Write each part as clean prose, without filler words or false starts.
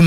Un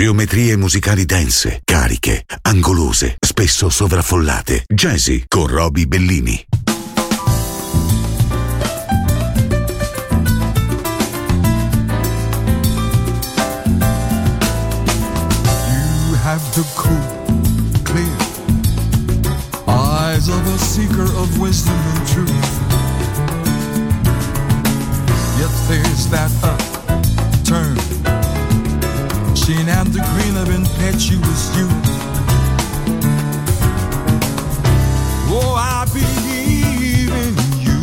Geometrie musicali dense, cariche, angolose, spesso sovraffollate. Jazzy con Roby Bellini. You have the cool, clear eyes of a seeker of wisdom and truth. Yet there's that upturn and the green of impetuous youth. Oh, I believe in you,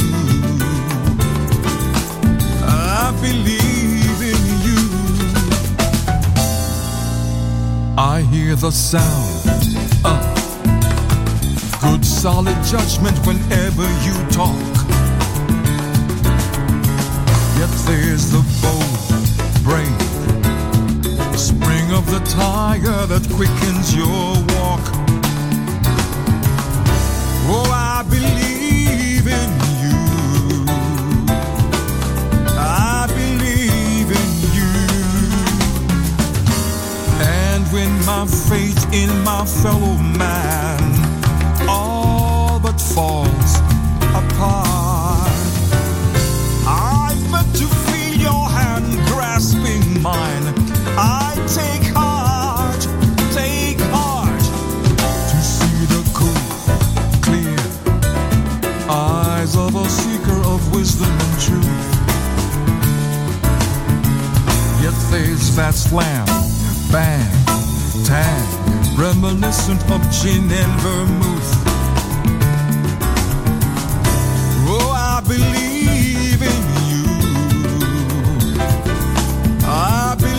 I believe in you. I hear the sound of good solid judgment whenever you talk. Yet there's the bold brain spring of the tiger that quickens your walk. Oh, I believe in you, I believe in you. And when my faith in my fellow man all but falls apart, I've but to feel your hand grasping mine. I take heart, to see the cool, clear eyes of a seeker of wisdom and truth. Yet there's that slam, bang, tang, reminiscent of gin and vermouth. Oh, I believe in you, I believe.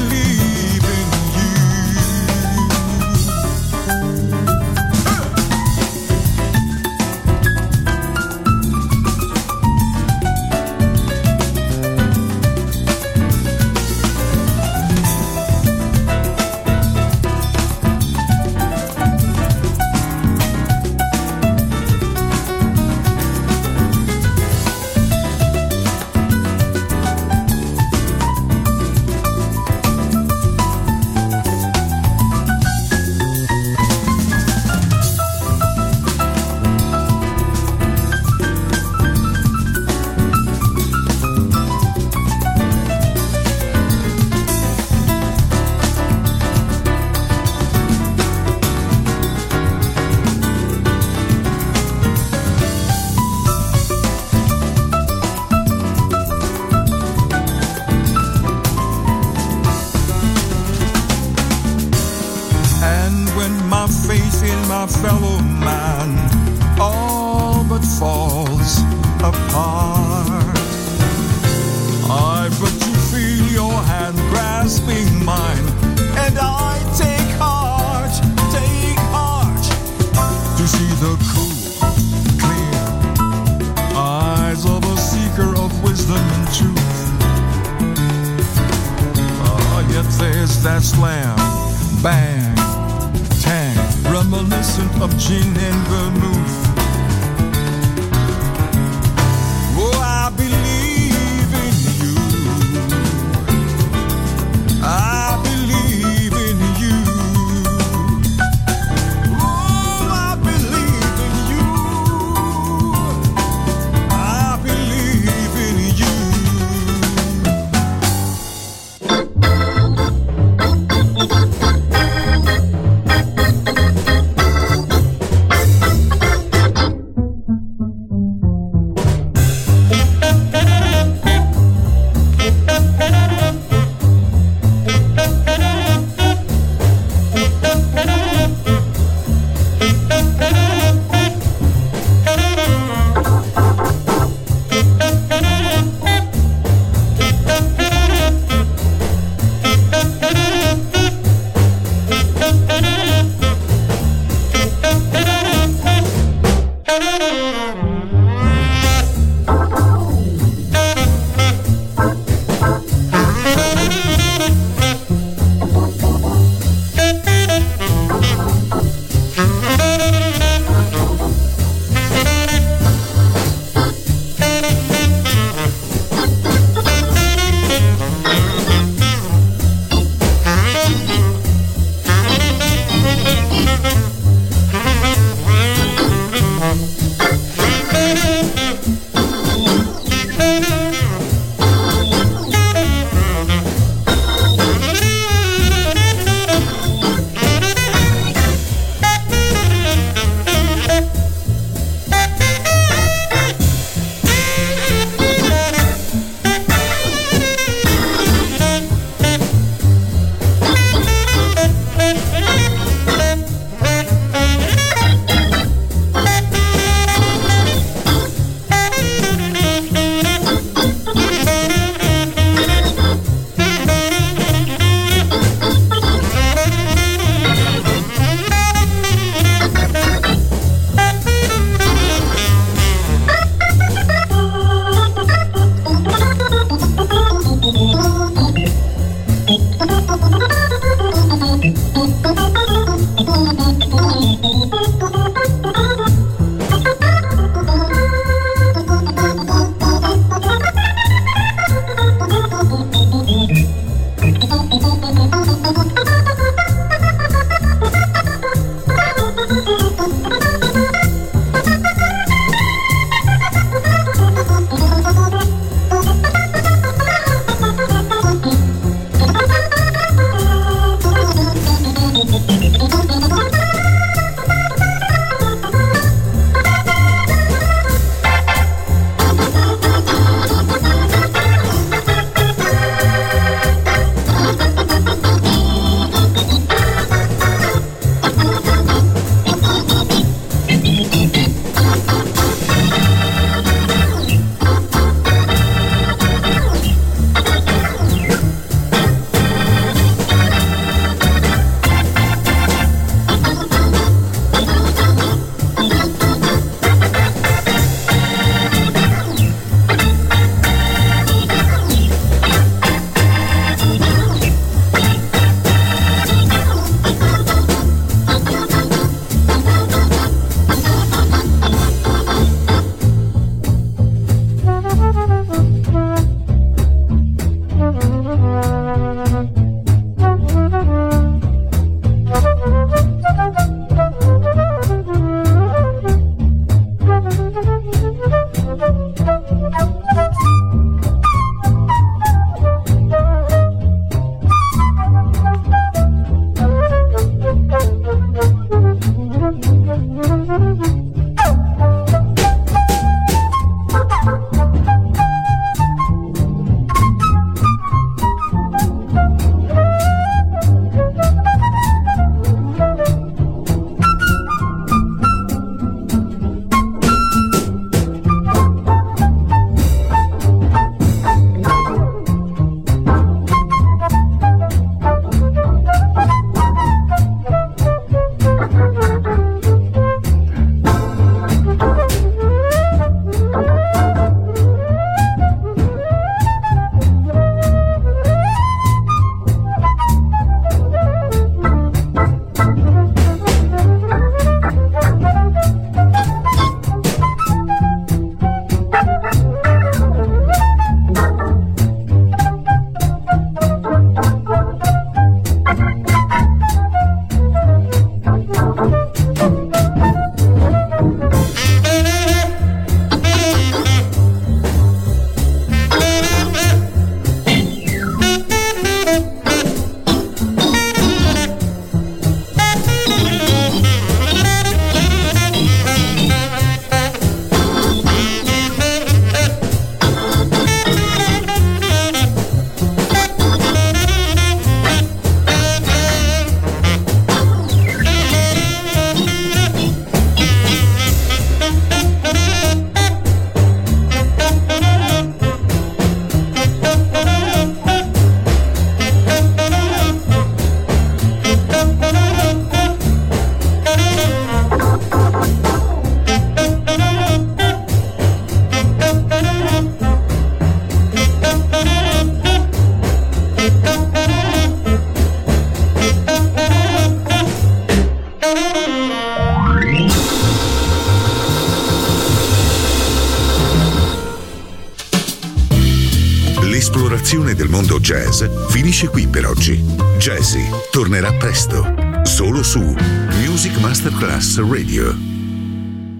L'esplorazione del mondo jazz finisce qui per oggi. Jazzy tornerà presto, solo su Music Masterclass Radio.